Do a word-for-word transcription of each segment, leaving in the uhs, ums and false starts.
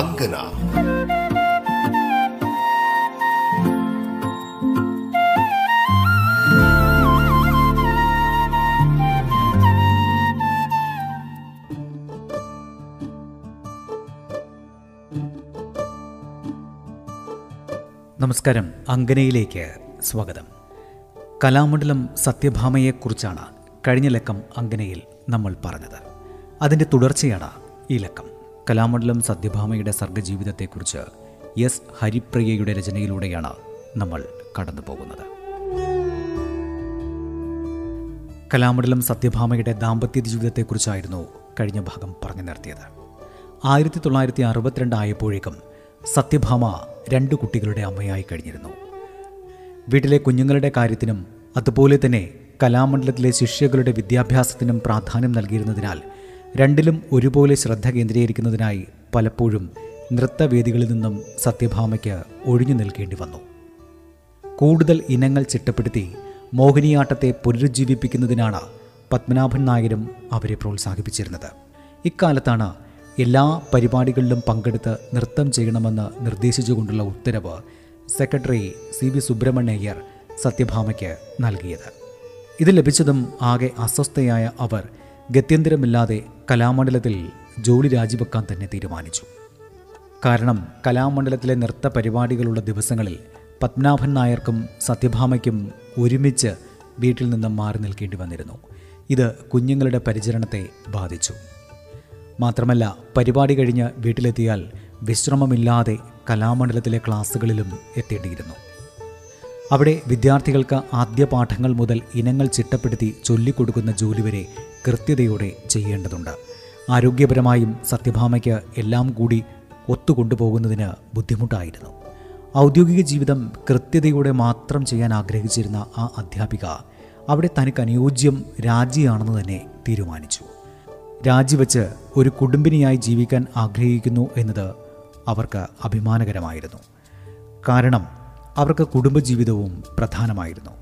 അങ്കന. നമസ്കാരം. അങ്കനയിലേക്ക് സ്വാഗതം. കലാമണ്ഡലം സത്യഭാമയെക്കുറിച്ചാണ് കഴിഞ്ഞ ലക്കം അങ്കനയിൽ നമ്മൾ പറഞ്ഞത്. അതിൻ്റെ തുടർച്ചയാണ് ഈ ലക്കം. കലാമണ്ഡലം സത്യഭാമയുടെ സർഗജീവിതത്തെക്കുറിച്ച് എസ് ഹരിപ്രിയയുടെ രചനയിലൂടെയാണ് നമ്മൾ കടന്നു പോകുന്നത്. കലാമണ്ഡലം സത്യഭാമയുടെ ദാമ്പത്യ ജീവിതത്തെക്കുറിച്ചായിരുന്നു കഴിഞ്ഞ ഭാഗം പറഞ്ഞു നിർത്തിയത്. ആയിരത്തി തൊള്ളായിരത്തി അറുപത്തിരണ്ട് ആയപ്പോഴേക്കും സത്യഭാമ രണ്ട് കുട്ടികളുടെ അമ്മയായി കഴിഞ്ഞിരുന്നു. വീട്ടിലെ കുഞ്ഞുങ്ങളുടെ കാര്യത്തിനും അതുപോലെ തന്നെ കലാമണ്ഡലത്തിലെ ശിഷ്യകളുടെ വിദ്യാഭ്യാസത്തിനും പ്രാധാന്യം നൽകിയിരുന്നതിനാൽ രണ്ടിലും ഒരുപോലെ ശ്രദ്ധ കേന്ദ്രീകരിക്കുന്നതിനായി പലപ്പോഴും നൃത്തവേദികളിൽ നിന്നും സത്യഭാമയ്ക്ക് ഒഴിഞ്ഞു നിൽക്കേണ്ടി വന്നു. കൂടുതൽ ഇനങ്ങൾ ചിട്ടപ്പെടുത്തി മോഹിനിയാട്ടത്തെ പുനരുജ്ജീവിപ്പിക്കുന്നതിനാണ് പത്മനാഭൻ നായരും അവരെ പ്രോത്സാഹിപ്പിച്ചിരുന്നത്. ഇക്കാലത്താണ് എല്ലാ പരിപാടികളിലും പങ്കെടുത്ത് നൃത്തം ചെയ്യണമെന്ന് നിർദ്ദേശിച്ചുകൊണ്ടുള്ള ഉത്തരവ് സെക്രട്ടറി സി വി സുബ്രഹ്മണ്യൻ സത്യഭാമയ്ക്ക് നൽകിയത്. ഇത് ലഭിച്ചതും ആകെ അസ്വസ്ഥയായ അവർ ഗത്യന്തരമില്ലാതെ കലാമണ്ഡലത്തിൽ ജോലി രാജിവെക്കാൻ തന്നെ തീരുമാനിച്ചു. കാരണം കലാമണ്ഡലത്തിലെ നൃത്ത പരിപാടികളുള്ള ദിവസങ്ങളിൽ പത്മനാഭൻ നായർക്കും സത്യഭാമയ്ക്കും ഒരുമിച്ച് വീട്ടിൽ നിന്നും മാറി നിൽക്കേണ്ടി വന്നിരുന്നു. ഇത് കുഞ്ഞുങ്ങളുടെ പരിചരണത്തെ ബാധിച്ചു. മാത്രമല്ല പരിപാടി കഴിഞ്ഞ് വീട്ടിലെത്തിയാൽ വിശ്രമമില്ലാതെ കലാമണ്ഡലത്തിലെ ക്ലാസ്സുകളിലും എത്തേണ്ടിയിരുന്നു. അവിടെ വിദ്യാർത്ഥികൾക്ക് ആദ്യ പാഠങ്ങൾ മുതൽ ഇനങ്ങൾ ചിട്ടപ്പെടുത്തി ചൊല്ലിക്കൊടുക്കുന്ന ജോലി വരെ കൃത്യതയോടെ ചെയ്യേണ്ടതുണ്ട്. ആരോഗ്യപരമായും സത്യഭാമയ്ക്ക് എല്ലാം കൂടി ഒത്തുകൊണ്ടുപോകുന്നതിന് ബുദ്ധിമുട്ടായിരുന്നു. ഔദ്യോഗിക ജീവിതം കൃത്യതയോടെ മാത്രം ചെയ്യാൻ ആഗ്രഹിച്ചിരുന്ന ആ അധ്യാപിക അവിടെ തനിക്ക് അനുയോജ്യം രാജിയാണെന്ന് തന്നെ തീരുമാനിച്ചു. രാജിവെച്ച് ഒരു കുടുംബിനിയായി ജീവിക്കാൻ ആഗ്രഹിക്കുന്നു എന്നത് അവർക്ക് അഭിമാനകരമായിരുന്നു. കാരണം അവർക്ക് കുടുംബജീവിതവും പ്രധാനമായിരുന്നു.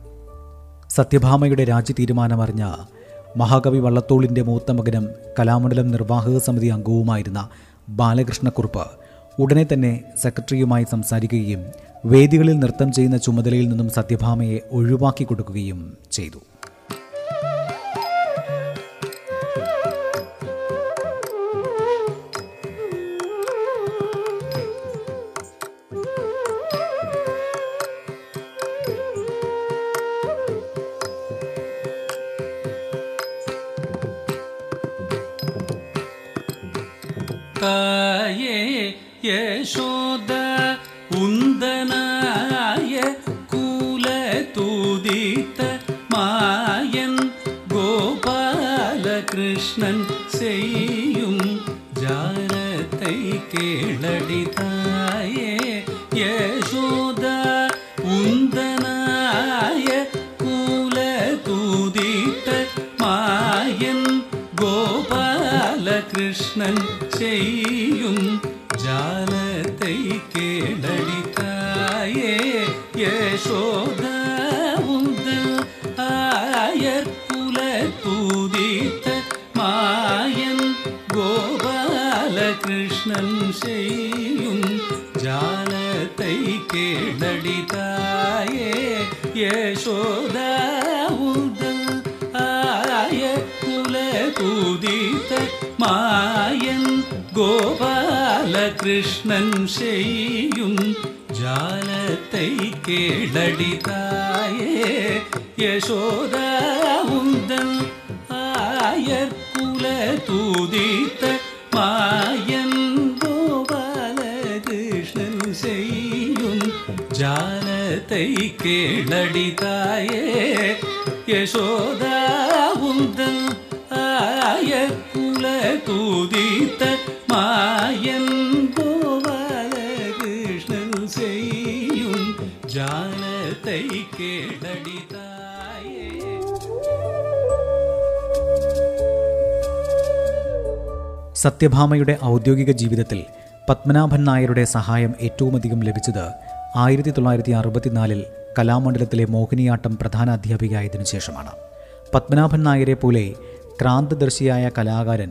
സത്യഭാമയുടെ രാജി തീരുമാനമറിഞ്ഞ മഹാകവി വള്ളത്തോളിൻ്റെ മൂത്ത മകനും കലാമണ്ഡലം നിർവാഹക സമിതി അംഗവുമായിരുന്ന ബാലകൃഷ്ണക്കുറുപ്പ് ഉടനെ തന്നെ സെക്രട്ടറിയുമായി സംസാരിക്കുകയും വേദികളിൽ നൃത്തം ചെയ്യുന്ന ചുമതലയിൽ നിന്നും സത്യഭാമയെ ഒഴിവാക്കി കൊടുക്കുകയും ചെയ്തു. യശോദ ഉന്ദനായ കൂലതൂദിത മായൻ ഗോപാലകൃഷ്ണൻ ചെയ്യും ജാനത്തെ കേളടിതായേ യശോദ ഉന്ദനായ കൂലതൂദിത മായൻ ഗോപാലകൃഷ്ണൻ ചെയ്യും ജാലത്തെ കേളടിതായേ യശോദ ഉന്ദനായ കുലതൂദിത മായൻ ഗോപാലകൃഷ്ണൻ ചെയ്യും ജാലത്തെ കേളടിതായേ യശോദ ഉന്ദനായ കുലതൂദിത മായൻ ഗോപാലകൃഷ്ണൻ ചെയ്യും ജാലത്തെ കേളടിതായേ യശോദ ഉന്ദൻ ആയർ കുലതൂദിത മായൻ ഗോപാലകൃഷ്ണൻ ചെയ്യും ജാലത്തെ കേളടിതായേ യശോദ ഉന്ദൻ ആയർ കുലതൂദിത മായൻ ഗോപാലകൃഷ്ണൻ ചെയ്യും ജാലത്തെ കേളടിതായേ. സത്യഭാമയുടെ ഔദ്യോഗിക ജീവിതത്തിൽ പത്മനാഭൻ നായരുടെ സഹായം ഏറ്റവുമധികം ലഭിച്ചത് ആയിരത്തി തൊള്ളായിരത്തി അറുപത്തിനാലിൽ കലാമണ്ഡലത്തിലെ മോഹിനിയാട്ടം പ്രധാന അധ്യാപികയായതിനു ശേഷമാണ്. പത്മനാഭൻ നായരെ പോലെ ക്രാന്തദർശിയായ കലാകാരൻ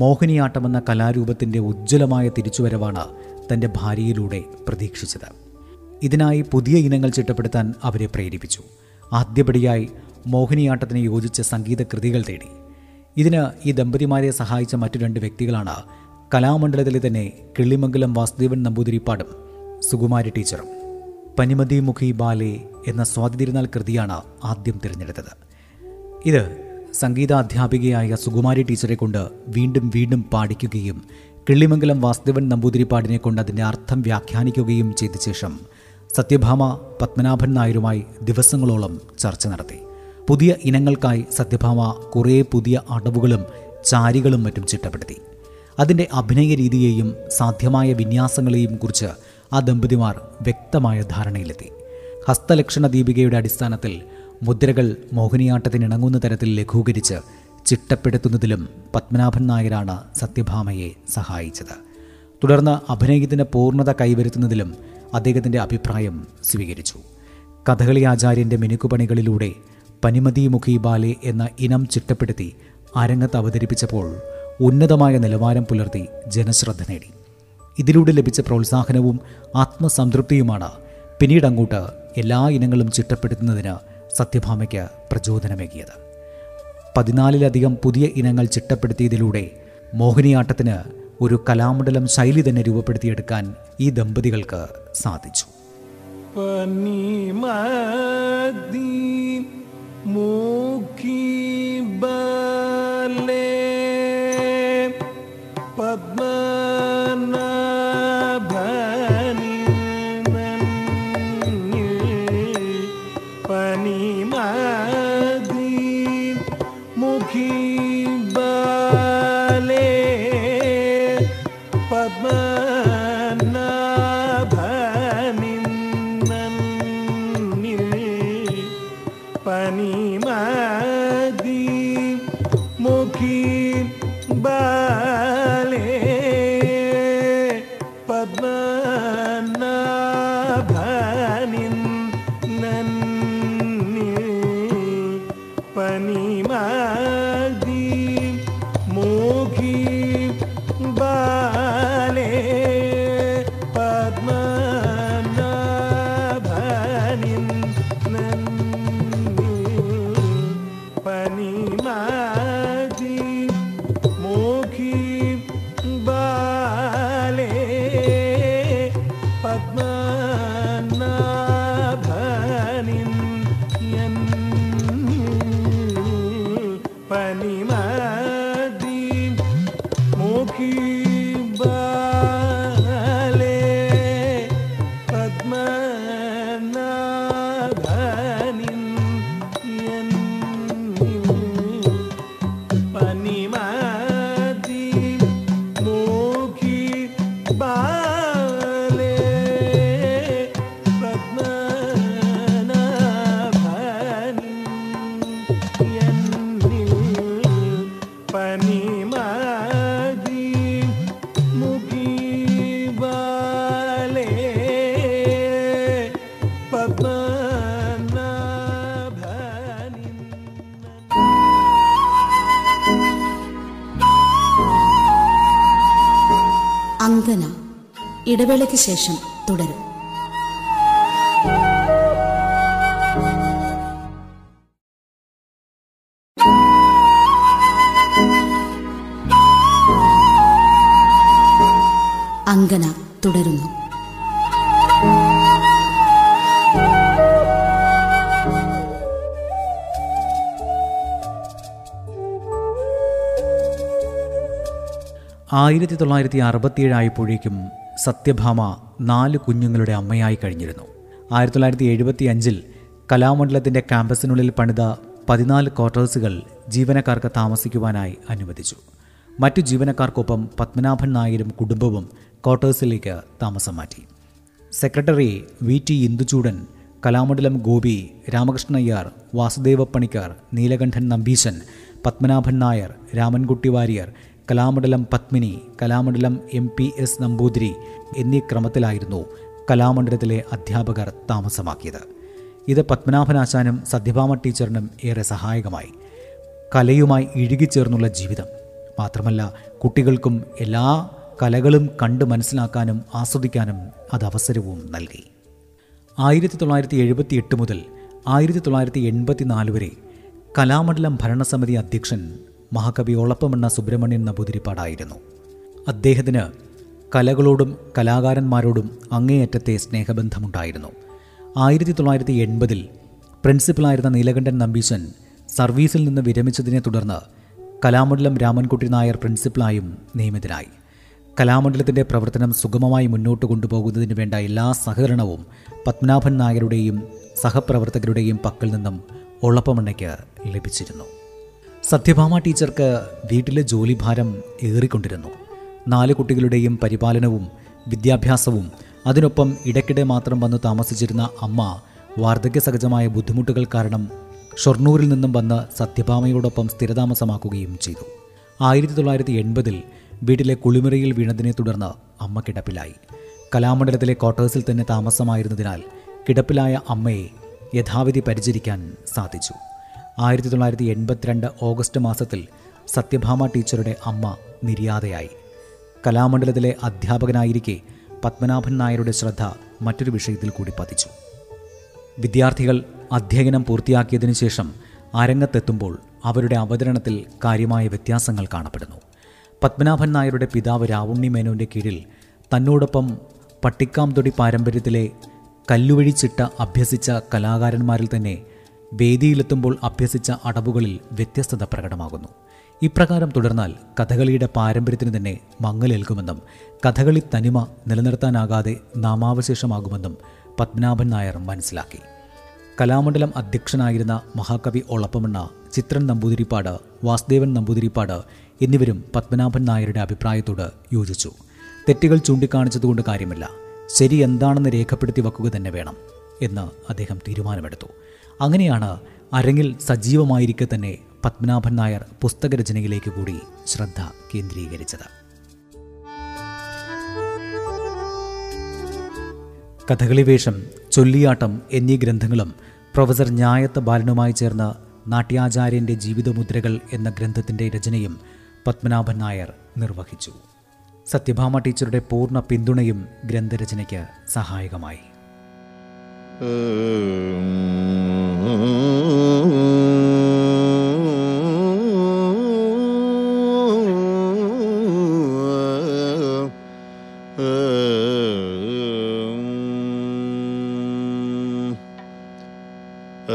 മോഹിനിയാട്ടമെന്ന കലാരൂപത്തിൻ്റെ ഉജ്ജ്വലമായ തിരിച്ചുവരവാണ് തൻ്റെ ഭാര്യയിലൂടെ പ്രതീക്ഷിച്ചത്. ഇതിനായി പുതിയ ഇനങ്ങൾ ചിട്ടപ്പെടുത്താൻ അവരെ പ്രേരിപ്പിച്ചു. ആദ്യപടിയായി മോഹിനിയാട്ടത്തിന് യോജിച്ച സംഗീത കൃതികൾ തേടി. ഇതിന് ഈ ദമ്പതിമാരെ സഹായിച്ച മറ്റു രണ്ട് വ്യക്തികളാണ് കലാമണ്ഡലത്തിലെ തന്നെ കിള്ളിമംഗലം വാസുദേവൻ നമ്പൂതിരിപ്പാടും സുകുമാരി ടീച്ചറും. പനിമതി മുഖി ബാലെ എന്ന സ്വാതിരുനാൾ കൃതിയാണ് ആദ്യം തിരഞ്ഞെടുത്തത്. ഇത് സംഗീതാധ്യാപികയായ സുകുമാരി ടീച്ചറെ കൊണ്ട് വീണ്ടും വീണ്ടും പാടിക്കുകയും കിള്ളിമംഗലം വാസുദേവൻ നമ്പൂതിരിപ്പാടിനെ കൊണ്ട് അതിൻ്റെ അർത്ഥം വ്യാഖ്യാനിക്കുകയും ചെയ്ത ശേഷം സത്യഭാമ പത്മനാഭൻ നായരുമായി ദിവസങ്ങളോളം ചർച്ച നടത്തി. പുതിയ ഇനങ്ങൾക്കായി സത്യഭാമ കുറേ പുതിയ അടവുകളും ചാരികളും മറ്റും ചിട്ടപ്പെടുത്തി. അതിൻ്റെ അഭിനയ രീതിയെയും സാധ്യമായ വിന്യാസങ്ങളെയും കുറിച്ച് ആ ദമ്പതിമാർ വ്യക്തമായ ധാരണയിലെത്തി. ഹസ്തലക്ഷണ ദീപികയുടെ അടിസ്ഥാനത്തിൽ മുദ്രകൾ മോഹിനിയാട്ടത്തിനിണങ്ങുന്ന തരത്തിൽ ലഘൂകരിച്ച് ചിട്ടപ്പെടുത്തുന്നതിലും പത്മനാഭൻ നായരാണ് സത്യഭാമയെ സഹായിച്ചത്. തുടർന്ന് അഭിനയത്തിന് പൂർണ്ണത കൈവരുത്തുന്നതിലും അദ്ദേഹത്തിൻ്റെ അഭിപ്രായം സ്വീകരിച്ചു. കഥകളി ആചാര്യൻ്റെ മിനുക്കുപണികളിലൂടെ പനിമതി മുഖി ബാലെ എന്ന ഇനം ചിട്ടപ്പെടുത്തി അരങ്ങത്ത് അവതരിപ്പിച്ചപ്പോൾ ഉന്നതമായ നിലവാരം പുലർത്തി ജനശ്രദ്ധ നേടി. ഇതിലൂടെ ലഭിച്ച പ്രോത്സാഹനവും ആത്മസംതൃപ്തിയുമാണ് പിന്നീട് അങ്ങോട്ട് എല്ലാ ഇനങ്ങളും ചിട്ടപ്പെടുത്തുന്നതിന് സത്യഭാമയ്ക്ക് പ്രചോദനമേകിയത്. പതിനാലിലധികം പുതിയ ഇനങ്ങൾ ചിട്ടപ്പെടുത്തിയതിലൂടെ മോഹിനിയാട്ടത്തിന് ഒരു കലാമണ്ഡലം ശൈലി തന്നെ രൂപപ്പെടുത്തിയെടുക്കാൻ ഈ ദമ്പതികൾക്ക് സാധിച്ചു. ഇടവേളയ്ക്ക് ശേഷം തുടരും. അങ്കന തുടരുന്നു. ആയിരത്തി തൊള്ളായിരത്തി അറുപത്തിയേഴ് ആയപ്പോഴേക്കും സത്യഭാമ നാല് കുഞ്ഞുങ്ങളുടെ അമ്മയായി കഴിഞ്ഞിരുന്നു. ആയിരത്തി തൊള്ളായിരത്തി എഴുപത്തി അഞ്ചിൽ കലാമണ്ഡലത്തിൻ്റെ ക്യാമ്പസിനുള്ളിൽ പണിത പതിനാല് ക്വാർട്ടേഴ്സുകൾ ജീവനക്കാർക്ക് താമസിക്കുവാനായി അനുവദിച്ചു. മറ്റു ജീവനക്കാർക്കൊപ്പം പത്മനാഭൻ നായരും കുടുംബവും ക്വാർട്ടേഴ്സിലേക്ക് താമസം മാറ്റി. Secretary V T Induchoodan, Kalamandalam Gopi Ramakrishnan, വാസുദേവപ്പണിക്കാർ, Neelakantan Nambeesan, Padmanabhan Nair, Ramankutty Warrier, Kalamandalam Padmini, Kalamandalam M P S Namboothiri എന്നീ ക്രമത്തിലായിരുന്നു കലാമണ്ഡലത്തിലെ അധ്യാപകർ താമസമാക്കിയത്. ഇത് പത്മനാഭനാശാനും സത്യഭാമ ടീച്ചറിനും ഏറെ സഹായകമായി. കലയുമായി ഇഴുകിച്ചേർന്നുള്ള ജീവിതം മാത്രമല്ല കുട്ടികൾക്കും എല്ലാ കലകളും കണ്ട് മനസ്സിലാക്കാനും ആസ്വദിക്കാനും അത് അവസരവും നൽകി. ആയിരത്തി തൊള്ളായിരത്തി എഴുപത്തി എട്ട് മുതൽ ആയിരത്തി തൊള്ളായിരത്തി എൺപത്തി നാല് വരെ കലാമണ്ഡലം ഭരണസമിതി അധ്യക്ഷൻ മഹാകവി ഒളപ്പമണ്ണ സുബ്രഹ്മണ്യൻ നമ്പൂതിരിപ്പാടായിരുന്നു. അദ്ദേഹത്തിന് കലകളോടും കലാകാരന്മാരോടും അങ്ങേയറ്റത്തെ സ്നേഹബന്ധമുണ്ടായിരുന്നു. ആയിരത്തി തൊള്ളായിരത്തി എൺപതിൽ പ്രിൻസിപ്പലായിരുന്ന നീലകണ്ഠൻ നമ്പീശൻ സർവീസിൽ നിന്ന് വിരമിച്ചതിനെ തുടർന്ന് കലാമണ്ഡലം രാമൻകുട്ടി നായർ പ്രിൻസിപ്പലായും നിയമിതനായി. കലാമണ്ഡലത്തിൻ്റെ പ്രവർത്തനം സുഗമമായി മുന്നോട്ട് കൊണ്ടുപോകുന്നതിന് വേണ്ട എല്ലാ സഹകരണവും പത്മനാഭൻ നായരുടെയും സഹപ്രവർത്തകരുടെയും പക്കൽ നിന്നും ഒളപ്പമണ്ണയ്ക്ക് ലഭിച്ചിരുന്നു. സത്യഭാമ ടീച്ചർക്ക് വീട്ടിലെ ജോലിഭാരം ഏറിക്കൊണ്ടിരുന്നു. നാല് കുട്ടികളുടെയും പരിപാലനവും വിദ്യാഭ്യാസവും അതിനൊപ്പം ഇടയ്ക്കിടെ മാത്രം വന്ന് താമസിച്ചിരുന്ന അമ്മ വാർദ്ധക്യസഹജമായ ബുദ്ധിമുട്ടുകൾ കാരണം ഷൊർണൂരിൽ നിന്നും വന്ന് സത്യഭാമയോടൊപ്പം സ്ഥിരതാമസമാക്കുകയും ചെയ്തു. ആയിരത്തി തൊള്ളായിരത്തി എൺപതിൽ വീട്ടിലെ കുളിമുറിയിൽ വീണതിനെ തുടർന്ന് അമ്മ കിടപ്പിലായി. കലാമണ്ഡലത്തിലെ ക്വാർട്ടേഴ്സിൽ തന്നെ താമസമായിരുന്നതിനാൽ കിടപ്പിലായ അമ്മയെ യഥാവിധി പരിചരിക്കാൻ സാധിച്ചു. ആയിരത്തി തൊള്ളായിരത്തി എൺപത്തിരണ്ട് ഓഗസ്റ്റ് മാസത്തിൽ സത്യഭാമ ടീച്ചറുടെ അമ്മ നിര്യാതയായി. കലാമണ്ഡലത്തിലെ അധ്യാപകനായിരിക്കെ പത്മനാഭൻ നായരുടെ ശ്രദ്ധ മറ്റൊരു വിഷയത്തിൽ കൂടി പതിച്ചു. വിദ്യാർത്ഥികൾ അധ്യയനം പൂർത്തിയാക്കിയതിനു ശേഷം അരങ്ങത്തെത്തുമ്പോൾ അവരുടെ അവതരണത്തിൽ കാര്യമായ വ്യത്യാസങ്ങൾ കാണപ്പെടുന്നു. പത്മനാഭൻ നായരുടെ പിതാവ് രാവുണ്ണി മേനോൻ്റെ കീഴിൽ തന്നോടൊപ്പം പട്ടിക്കാംതൊടി പാരമ്പര്യത്തിലെ കല്ലുവഴിച്ചിട്ട അഭ്യസിച്ച കലാകാരന്മാരിൽ തന്നെ വേദിയിലെത്തുമ്പോൾ അഭ്യസിച്ച അടവുകളിൽ വ്യത്യസ്തത പ്രകടമാകുന്നു. ഇപ്രകാരം തുടർന്നാൽ കഥകളിയുടെ പാരമ്പര്യത്തിന് തന്നെ മങ്ങലേൽക്കുമെന്നും കഥകളി തനിമ നിലനിർത്താനാകാതെ നാമാവശേഷമാകുമെന്നും പത്മനാഭൻ നായർ മനസ്സിലാക്കി. കലാമണ്ഡലം അധ്യക്ഷനായിരുന്ന മഹാകവി ഒളപ്പമണ്ണ, ചിത്രൻ നമ്പൂതിരിപ്പാട്, വാസുദേവൻ നമ്പൂതിരിപ്പാട് എന്നിവരും പത്മനാഭൻ നായരുടെ അഭിപ്രായത്തോട് യോജിച്ചു. തെറ്റുകൾ ചൂണ്ടിക്കാണിച്ചതുകൊണ്ട് കാര്യമില്ല, ശരി എന്താണെന്ന് രേഖപ്പെടുത്തി വെക്കുക തന്നെ വേണം എന്ന് അദ്ദേഹം തീരുമാനമെടുത്തു. അങ്ങനെയാണ് അരങ്ങിൽ സജീവമായിരിക്കെ തന്നെ പത്മനാഭൻ നായർ പുസ്തകരചനയിലേക്ക് കൂടി ശ്രദ്ധ കേന്ദ്രീകരിച്ചത്. കഥകളിവേഷം, ചൊല്ലിയാട്ടം എന്നീ ഗ്രന്ഥങ്ങളും പ്രൊഫസർ ന്യായത ബാലനുമായി ചേർന്ന് നാട്യാചാര്യൻ്റെ ജീവിതമുദ്രകൾ എന്ന ഗ്രന്ഥത്തിൻ്റെ രചനയും പത്മനാഭൻ നായർ നിർവഹിച്ചു. സത്യഭാമ ടീച്ചറുടെ പൂർണ്ണ പിന്തുണയും ഗ്രന്ഥരചനയ്ക്ക് സഹായകമായി.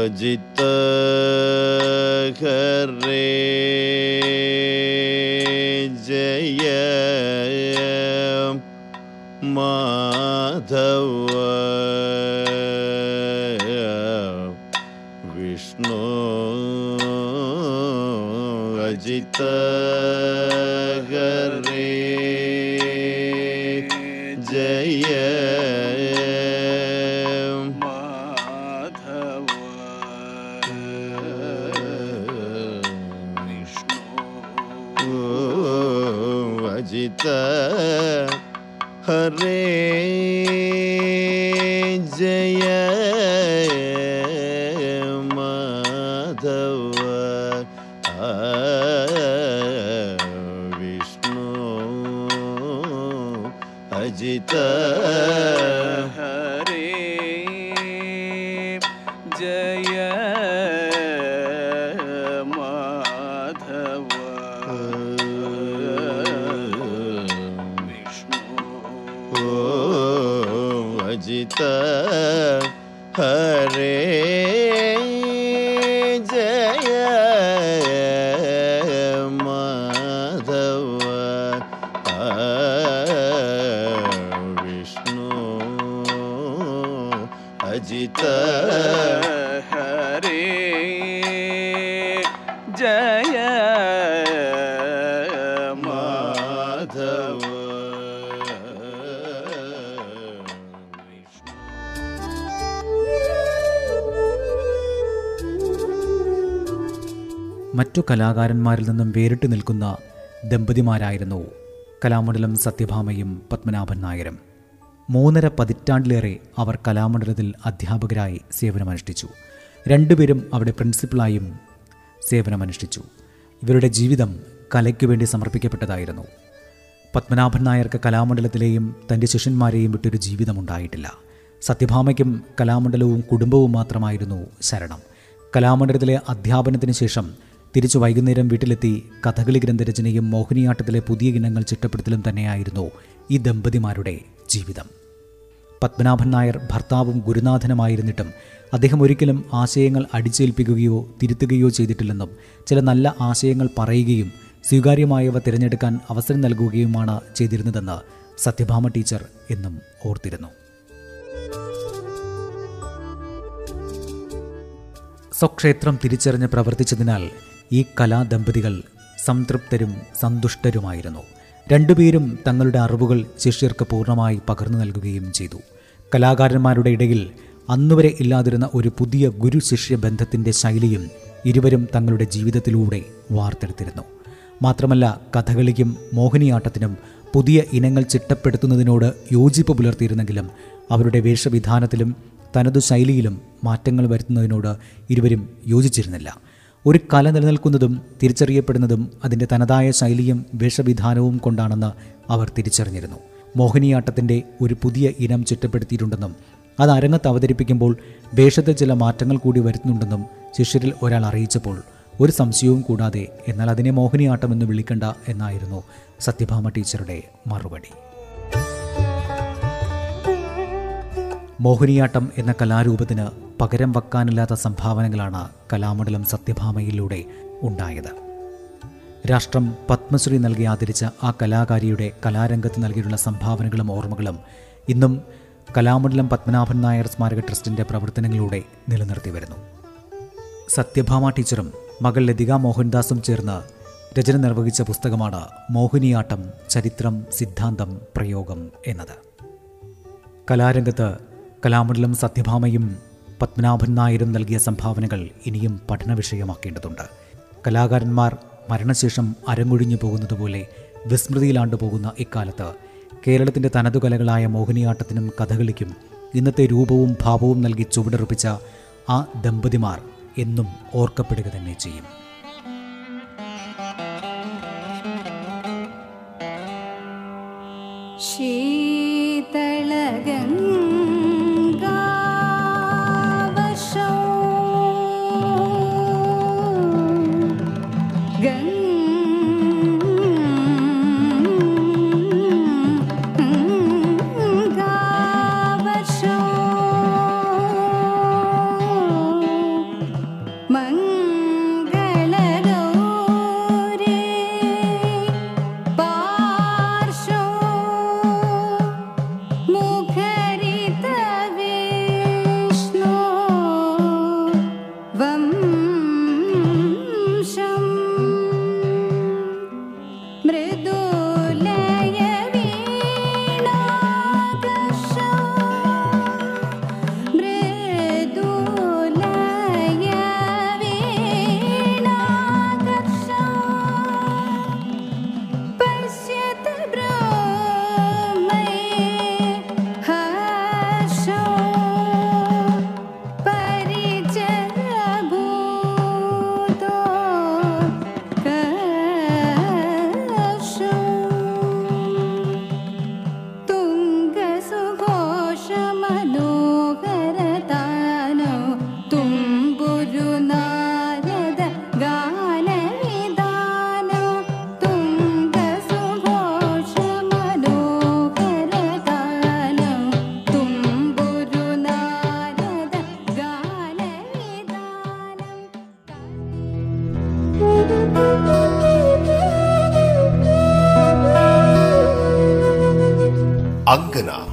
അജിത ഖരേ ജയ മാധവ വിഷ്ണു അജിത ഖരേ ജയ ഹരേ ജയ മാധവ വിഷ്ണു അജിത മറ്റു കലാകാരന്മാരിൽ നിന്നും വേറിട്ട് നിൽക്കുന്ന ദമ്പതിമാരായിരുന്നു കലാമണ്ഡലം സത്യഭാമയും പത്മനാഭൻ നായരും. മൂന്നര പതിറ്റാണ്ടിലേറെ അവർ കലാമണ്ഡലത്തിൽ അധ്യാപകരായി സേവനമനുഷ്ഠിച്ചു. രണ്ടുപേരും അവിടെ പ്രിൻസിപ്പളായും സേവനമനുഷ്ഠിച്ചു. ഇവരുടെ ജീവിതം കലയ്ക്കുവേണ്ടി സമർപ്പിക്കപ്പെട്ടതായിരുന്നു. പത്മനാഭൻ നായർക്ക് കലാമണ്ഡലത്തിലെയും തൻ്റെ ശിഷ്യന്മാരെയും വിട്ടൊരു ജീവിതമുണ്ടായിട്ടില്ല. സത്യഭാമയ്ക്കും കലാമണ്ഡലവും കുടുംബവും മാത്രമായിരുന്നു ശരണം. കലാമണ്ഡലത്തിലെ അധ്യാപനത്തിന് ശേഷം തിരിച്ചു വൈകുന്നേരം വീട്ടിലെത്തി കഥകളി ഗ്രന്ഥരചനയും മോഹിനിയാട്ടത്തിലെ പുതിയ ഇനങ്ങൾ ചിട്ടപ്പെടുത്തലും തന്നെയായിരുന്നു ഈ ദമ്പതിമാരുടെ ജീവിതം. പത്മനാഭൻ നായർ ഭർത്താവും ഗുരുനാഥനുമായിരുന്നിട്ടും അദ്ദേഹം ഒരിക്കലും ആശയങ്ങൾ അടിച്ചേൽപ്പിക്കുകയോ തിരുത്തുകയോ ചെയ്തിട്ടില്ലെന്നും ചില നല്ല ആശയങ്ങൾ പറയുകയും സ്വീകാര്യമായവ തിരഞ്ഞെടുക്കാൻ അവസരം നൽകുകയുമാണ് ചെയ്തിരുന്നതെന്ന് സത്യഭാമ ടീച്ചർ എന്നും ഓർത്തിരുന്നു. സ്വക്ഷേത്രം തിരിച്ചറിഞ്ഞ് പ്രവർത്തിച്ചതിനാൽ ഈ കലാദമ്പതികൾ സംതൃപ്തരും സന്തുഷ്ടരുമായിരുന്നു. രണ്ടുപേരും തങ്ങളുടെ അറിവുകൾ ശിഷ്യർക്ക് പൂർണ്ണമായി പകർന്നു നൽകുകയും ചെയ്തു. കലാകാരന്മാരുടെ ഇടയിൽ അന്നുവരെ ഇല്ലാതിരുന്ന ഒരു പുതിയ ഗുരു ശിഷ്യ ബന്ധത്തിൻ്റെ ശൈലിയും ഇരുവരും തങ്ങളുടെ ജീവിതത്തിലൂടെ വാർത്തെടുത്തിരുന്നു. മാത്രമല്ല, കഥകളിക്കും മോഹിനിയാട്ടത്തിനും പുതിയ ഇനങ്ങൾ ചിട്ടപ്പെടുത്തുന്നതിനോട് യോജിപ്പ് പുലർത്തിയിരുന്നെങ്കിലും അവരുടെ വേഷവിധാനത്തിലും തനതു ശൈലിയിലും മാറ്റങ്ങൾ വരുത്തുന്നതിനോട് ഇരുവരും യോജിച്ചിരുന്നില്ല. ഒരു കല നിലനിൽക്കുന്നതും തിരിച്ചറിയപ്പെടുന്നതും അതിൻ്റെ തനതായ ശൈലിയും വേഷവിധാനവും കൊണ്ടാണെന്ന് അവർ തിരിച്ചറിഞ്ഞിരുന്നു. മോഹിനിയാട്ടത്തിൻ്റെ ഒരു പുതിയ ഇനം ചിട്ടപ്പെടുത്തിയിട്ടുണ്ടെന്നും അത് അരങ്ങത്ത് അവതരിപ്പിക്കുമ്പോൾ വേഷത്തിൽ ചില മാറ്റങ്ങൾ കൂടി വരുത്തുന്നുണ്ടെന്നും ശിഷ്യരിൽ ഒരാൾ അറിയിച്ചപ്പോൾ ഒരു സംശയവും കൂടാതെ എന്നാൽ അതിനെ മോഹിനിയാട്ടമെന്ന് വിളിക്കണ്ട എന്നായിരുന്നു സത്യഭാമ ടീച്ചറുടെ മറുപടി. മോഹിനിയാട്ടം എന്ന കലാരൂപത്തിന് പകരം വയ്ക്കാനില്ലാത്ത സംഭാവനകളാണ് കലാമണ്ഡലം സത്യഭാമയിലൂടെ ഉണ്ടായത്. രാഷ്ട്രം പത്മശ്രീ നൽകി ആദരിച്ച ആ കലാകാരിയുടെ കലാരംഗത്ത് നൽകിയിട്ടുള്ള സംഭാവനകളും ഓർമ്മകളും ഇന്നും കലാമണ്ഡലം പത്മനാഭൻ നായർ സ്മാരക ട്രസ്റ്റിൻ്റെ പ്രവർത്തനങ്ങളിലൂടെ നിലനിർത്തി വരുന്നു. സത്യഭാമ ടീച്ചറും മകൾ ലതിക മോഹൻദാസും ചേർന്ന് രചന നിർവഹിച്ച പുസ്തകമാണ് മോഹിനിയാട്ടം ചരിത്രം സിദ്ധാന്തം പ്രയോഗം എന്നത്. കലാരംഗത്ത് കലാമണ്ഡലം സത്യഭാമയും പത്മനാഭൻ നായരും നൽകിയ സംഭാവനകൾ ഇനിയും പഠന വിഷയമാക്കേണ്ടതുണ്ട്. കലാകാരന്മാർ മരണശേഷം അരങ്ങൊഴിഞ്ഞു പോകുന്നതുപോലെ വിസ്മൃതിയിലാണ്ടു പോകുന്ന ഇക്കാലത്ത് കേരളത്തിൻ്റെ തനതു കലകളായ മോഹിനിയാട്ടത്തിനും കഥകളിക്കും ഇന്നത്തെ രൂപവും ഭാവവും നൽകി ചുവടുറപ്പിച്ച ആ ദമ്പതിമാർ എന്നും ഓർക്കപ്പെടുക തന്നെ ചെയ്യും. Angana